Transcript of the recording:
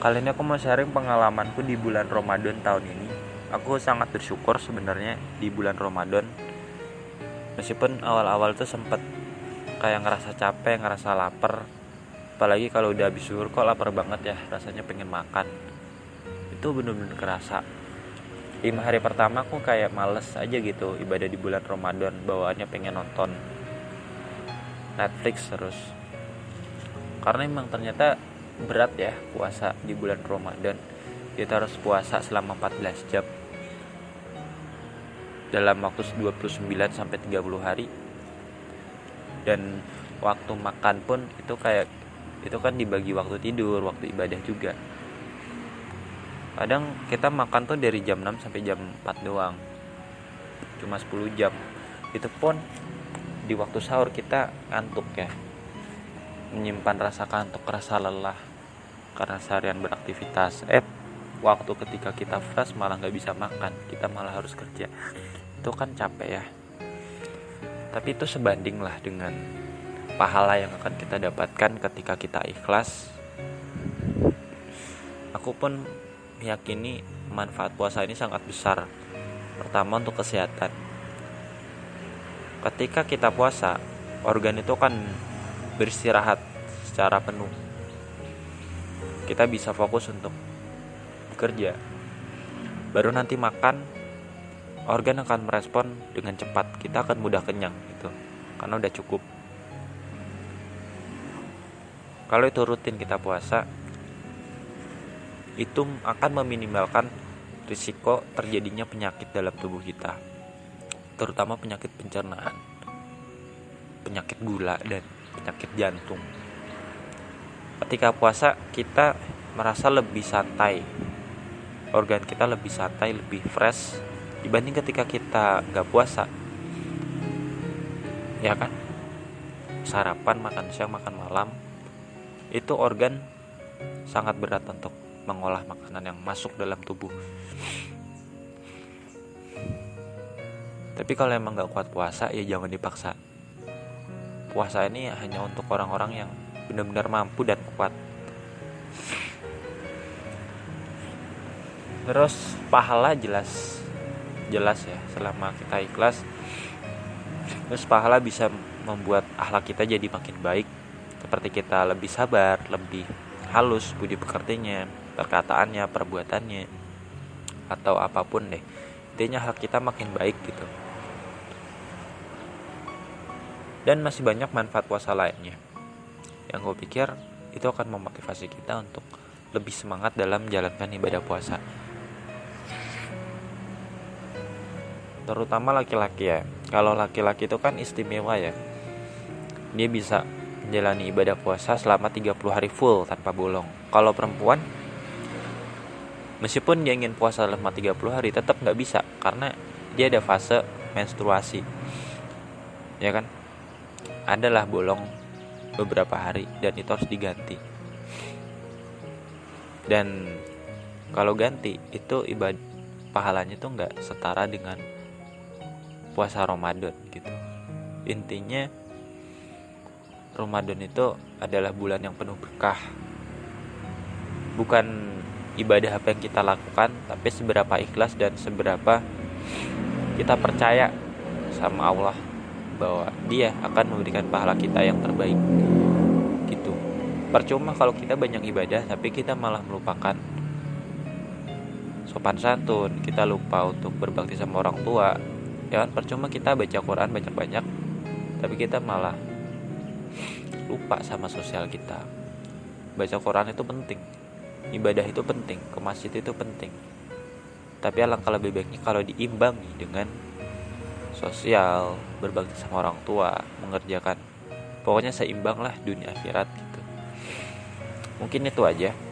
Kali ini aku mau sharing pengalamanku di bulan Ramadan tahun ini. Aku sangat bersyukur sebenarnya di bulan Ramadan. Meskipun awal-awal tuh sempet kayak ngerasa capek, ngerasa lapar. Apalagi kalau udah habis zuhur kok lapar banget ya, rasanya pengen makan. Itu bener-bener kerasa. 5 hari pertama aku kayak males aja gitu ibadah di bulan Ramadan, bawaannya pengen nonton Netflix terus. Karena emang ternyata berat ya puasa di bulan Ramadan. Kita harus puasa selama 14 jam dalam waktu 29 sampai 30 hari. Dan waktu makan pun itu kan dibagi waktu tidur, waktu ibadah juga. Kadang kita makan tuh dari jam 6 sampai jam 4 doang. Cuma 10 jam. Itu pun di waktu sahur kita ngantuk ya. Menyimpan rasa kantuk, rasa lelah karena seharian beraktivitas. Waktu ketika kita fresh malah gak bisa makan, kita malah harus kerja. Itu kan capek ya. Tapi itu sebanding lah dengan pahala yang akan kita dapatkan ketika kita ikhlas. Aku pun meyakini manfaat puasa ini sangat besar. Pertama untuk kesehatan. Ketika kita puasa, organ itu kan beristirahat secara penuh. Kita bisa fokus untuk bekerja. Baru nanti makan, organ akan merespon dengan cepat. Kita akan mudah kenyang gitu, karena udah cukup. Kalau itu rutin kita puasa, itu akan meminimalkan risiko terjadinya penyakit dalam tubuh kita, terutama penyakit pencernaan, penyakit gula, dan penyakit jantung. Ketika puasa, kita merasa lebih santai. Organ kita lebih santai, lebih fresh dibanding ketika kita nggak puasa. Ya kan? Sarapan, makan siang, makan malam, itu organ sangat berat untuk mengolah makanan yang masuk dalam tubuh. Tapi kalau emang nggak kuat puasa, ya jangan dipaksa. Puasa ini hanya untuk orang-orang yang benar-benar mampu dan kuat. Terus pahala jelas ya, selama kita ikhlas terus pahala bisa membuat akhlak kita jadi makin baik, seperti kita lebih sabar, lebih halus budi pekertinya, perkataannya, perbuatannya, atau apapun deh. Intinya akhlak kita makin baik gitu. Dan masih banyak manfaat puasa lainnya yang gue pikir itu akan memotivasi kita untuk lebih semangat dalam menjalankan ibadah puasa. Terutama laki-laki ya. Kalau laki-laki itu kan istimewa ya. Dia bisa menjalani ibadah puasa selama 30 hari full tanpa bolong. Kalau perempuan, meskipun dia ingin puasa selama 30 hari tetap gak bisa, karena dia ada fase menstruasi. Ya kan? Adalah bolong beberapa hari dan itu harus diganti. Dan kalau ganti itu ibadah pahalanya tuh nggak setara dengan puasa Ramadan gitu. Intinya Ramadan itu adalah bulan yang penuh berkah. Bukan ibadah apa yang kita lakukan, tapi seberapa ikhlas dan seberapa kita percaya sama Allah bahwa Dia akan memberikan pahala kita yang terbaik gitu. Percuma kalau kita banyak ibadah tapi kita malah melupakan sopan santun, kita lupa untuk berbakti sama orang tua. Ya kan, percuma kita baca Quran banyak-banyak tapi kita malah lupa sama sosial kita. Baca Quran itu penting, ibadah itu penting, ke masjid itu penting. Tapi alangkah lebih baiknya kalau diimbangi dengan sosial, berbakti sama orang tua, mengerjakan. Pokoknya seimbang lah dunia akhirat gitu. Mungkin itu aja.